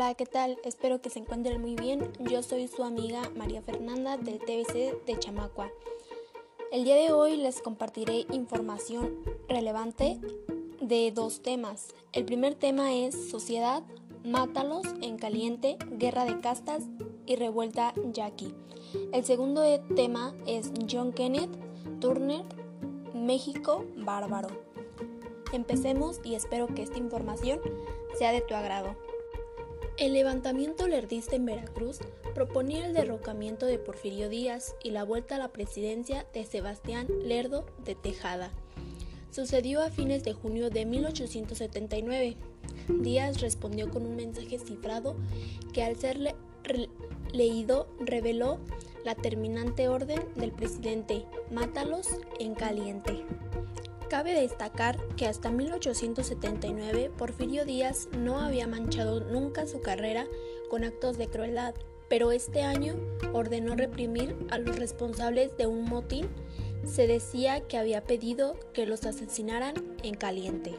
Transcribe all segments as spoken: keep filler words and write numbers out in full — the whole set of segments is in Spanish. Hola, ¿qué tal? Espero que se encuentren muy bien. Yo soy su amiga María Fernanda del T V C de Chamacoa. El día de hoy les compartiré información relevante de dos temas. El primer tema es Sociedad, Mátalos en Caliente, Guerra de Castas y Revuelta Yaqui. El segundo tema es John Kenneth Turner, México Bárbaro. Empecemos y espero que esta información sea de tu agrado. El levantamiento lerdista en Veracruz proponía el derrocamiento de Porfirio Díaz y la vuelta a la presidencia de Sebastián Lerdo de Tejada. Sucedió a fines de junio de mil ochocientos setenta y nueve. Díaz respondió con un mensaje cifrado que al ser le- re- leído reveló la terminante orden del presidente: Mátalos en caliente. Cabe destacar que hasta mil ochocientos setenta y nueve Porfirio Díaz no había manchado nunca su carrera con actos de crueldad, pero este año ordenó reprimir a los responsables de un motín. Se decía que había pedido que los asesinaran en caliente.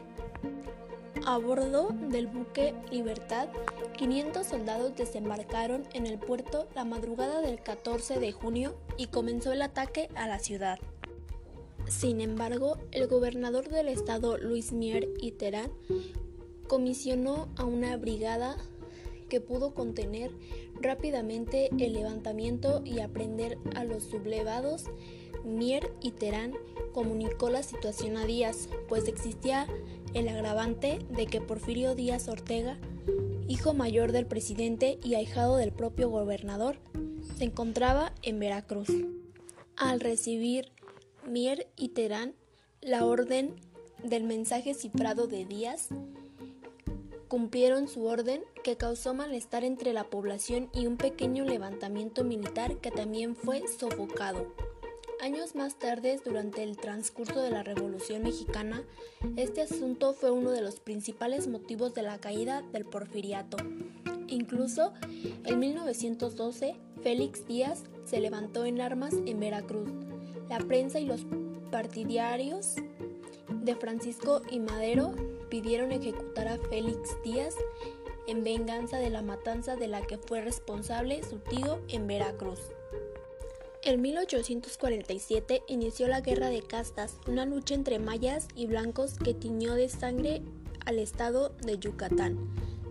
A bordo del buque Libertad, quinientos soldados desembarcaron en el puerto la madrugada del catorce de junio y comenzó el ataque a la ciudad. Sin embargo, el gobernador del estado, Luis Mier y Terán, comisionó a una brigada que pudo contener rápidamente el levantamiento y aprender a los sublevados. Mier y Terán comunicó la situación a Díaz, pues existía el agravante de que Porfirio Díaz Ortega, hijo mayor del presidente y ahijado del propio gobernador, se encontraba en Veracruz. Al recibir Mier y Terán la orden del mensaje cifrado de Díaz, cumplieron su orden, que causó malestar entre la población y un pequeño levantamiento militar que también fue sofocado. Años más tarde, durante el transcurso de la Revolución Mexicana, este asunto fue uno de los principales motivos de la caída del porfiriato. Incluso, en mil novecientos doce, Félix Díaz se levantó en armas en Veracruz. La prensa y los partidarios de Francisco y Madero pidieron ejecutar a Félix Díaz en venganza de la matanza de la que fue responsable su tío en Veracruz. En mil ochocientos cuarenta y siete inició la Guerra de Castas, una lucha entre mayas y blancos que tiñó de sangre al estado de Yucatán.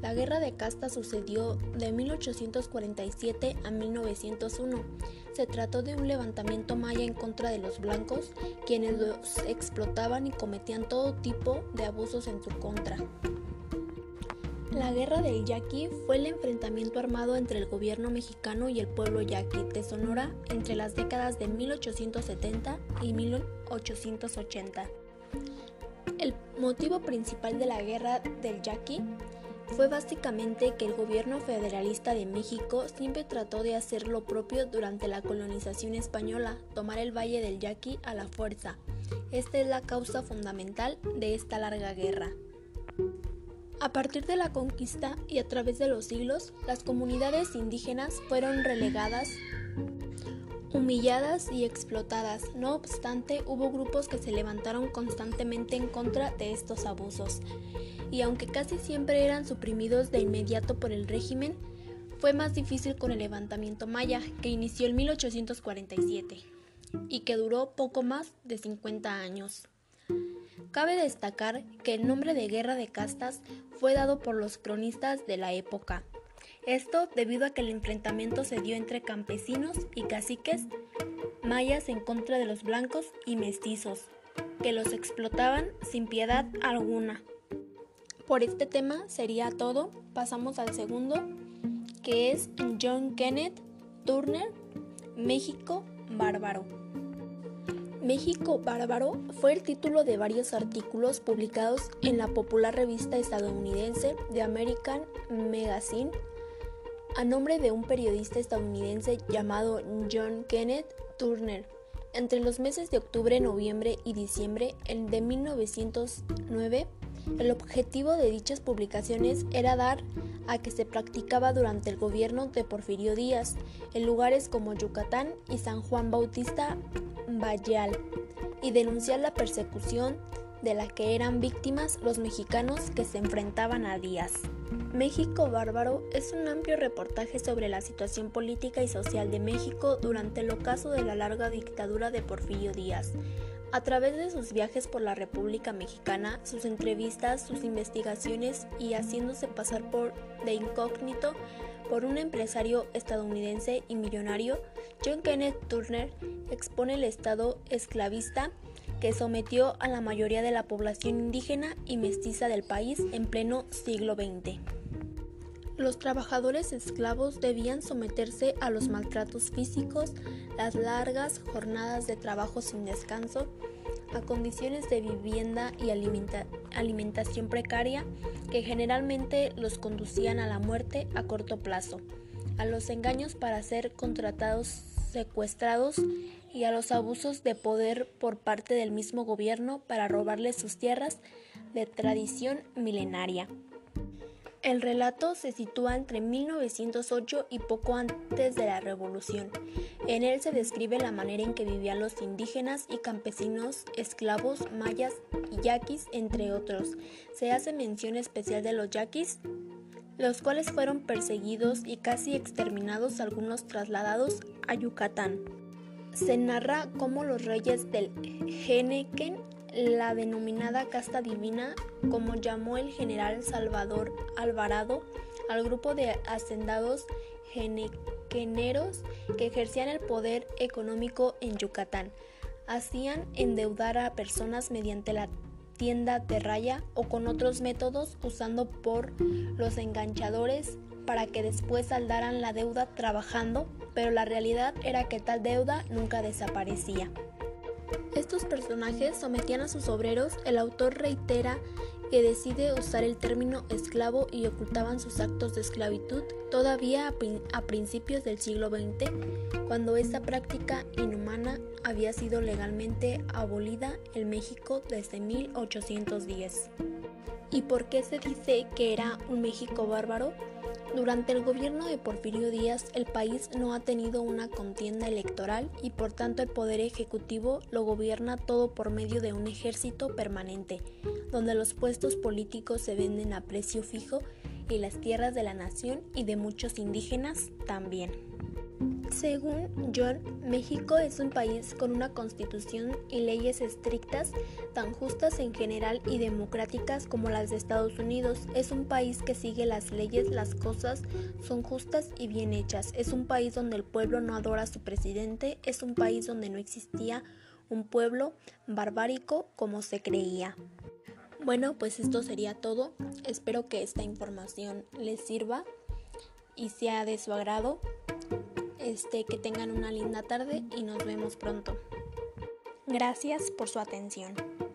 La Guerra de Castas sucedió de mil ochocientos cuarenta y siete a mil novecientos uno. Se trató de un levantamiento maya en contra de los blancos, quienes los explotaban y cometían todo tipo de abusos en su contra. La Guerra del Yaqui fue el enfrentamiento armado entre el gobierno mexicano y el pueblo yaqui de Sonora entre las décadas de mil ochocientos setenta y mil ochocientos ochenta. El motivo principal de la Guerra del Yaqui fue básicamente que el gobierno federalista de México siempre trató de hacer lo propio durante la colonización española, tomar el Valle del Yaqui a la fuerza. Esta es la causa fundamental de esta larga guerra. A partir de la conquista y a través de los siglos, las comunidades indígenas fueron relegadas, humilladas y explotadas. No obstante, hubo grupos que se levantaron constantemente en contra de estos abusos, y aunque casi siempre eran suprimidos de inmediato por el régimen, fue más difícil con el levantamiento maya, que inició en mil ochocientos cuarenta y siete y que duró poco más de cincuenta años. Cabe destacar que el nombre de Guerra de Castas fue dado por los cronistas de la época. Esto debido a que el enfrentamiento se dio entre campesinos y caciques mayas en contra de los blancos y mestizos, que los explotaban sin piedad alguna. Por este tema sería todo. Pasamos al segundo, que es John Kenneth Turner, México Bárbaro. México Bárbaro fue el título de varios artículos publicados en la popular revista estadounidense The American Magazine, a nombre de un periodista estadounidense llamado John Kenneth Turner. Entre los meses de octubre, noviembre y diciembre de mil novecientos nueve, el objetivo de dichas publicaciones era dar a que se practicaba durante el gobierno de Porfirio Díaz en lugares como Yucatán y San Juan Bautista Valle y denunciar la persecución de la que eran víctimas los mexicanos que se enfrentaban a Díaz. México Bárbaro es un amplio reportaje sobre la situación política y social de México durante el ocaso de la larga dictadura de Porfirio Díaz. A través de sus viajes por la República Mexicana, sus entrevistas, sus investigaciones y haciéndose pasar por de incógnito por un empresario estadounidense y millonario, John Kenneth Turner expone el estado esclavista que sometió a la mayoría de la población indígena y mestiza del país en pleno siglo veinte. Los trabajadores esclavos debían someterse a los maltratos físicos, las largas jornadas de trabajo sin descanso, a condiciones de vivienda y alimenta- alimentación precaria que generalmente los conducían a la muerte a corto plazo, a los engaños para ser contratados, secuestrados y a los abusos de poder por parte del mismo gobierno para robarles sus tierras de tradición milenaria. El relato se sitúa entre mil novecientos ocho y poco antes de la Revolución. En él se describe la manera en que vivían los indígenas y campesinos, esclavos, mayas y yaquis, entre otros. Se hace mención especial de los yaquis, los cuales fueron perseguidos y casi exterminados, algunos trasladados a Yucatán. Se narra cómo los reyes del Henequén, la denominada casta divina, como llamó el general Salvador Alvarado al grupo de hacendados henequeneros que ejercían el poder económico en Yucatán, hacían endeudar a personas mediante la tienda de raya o con otros métodos usando por los enganchadores para que después saldaran la deuda trabajando, pero la realidad era que tal deuda nunca desaparecía. Estos personajes sometían a sus obreros. El autor reitera que decide usar el término esclavo y ocultaban sus actos de esclavitud todavía a, prin- a principios del siglo veinte, cuando esta práctica inhumana había sido legalmente abolida en México desde mil ochocientos diez. ¿Y por qué se dice que era un México bárbaro? Durante el gobierno de Porfirio Díaz, el país no ha tenido una contienda electoral y por tanto el poder ejecutivo lo gobierna todo por medio de un ejército permanente, donde los puestos políticos se venden a precio fijo y las tierras de la nación y de muchos indígenas también. Según John, México es un país con una constitución y leyes estrictas, tan justas en general y democráticas como las de Estados Unidos. Es un país que sigue las leyes, las cosas son justas y bien hechas. Es un país donde el pueblo no adora a su presidente. Es un país donde no existía un pueblo barbárico como se creía. Bueno, pues esto sería todo. Espero que esta información les sirva y sea de su agrado. Este, que tengan una linda tarde y nos vemos pronto. Gracias por su atención.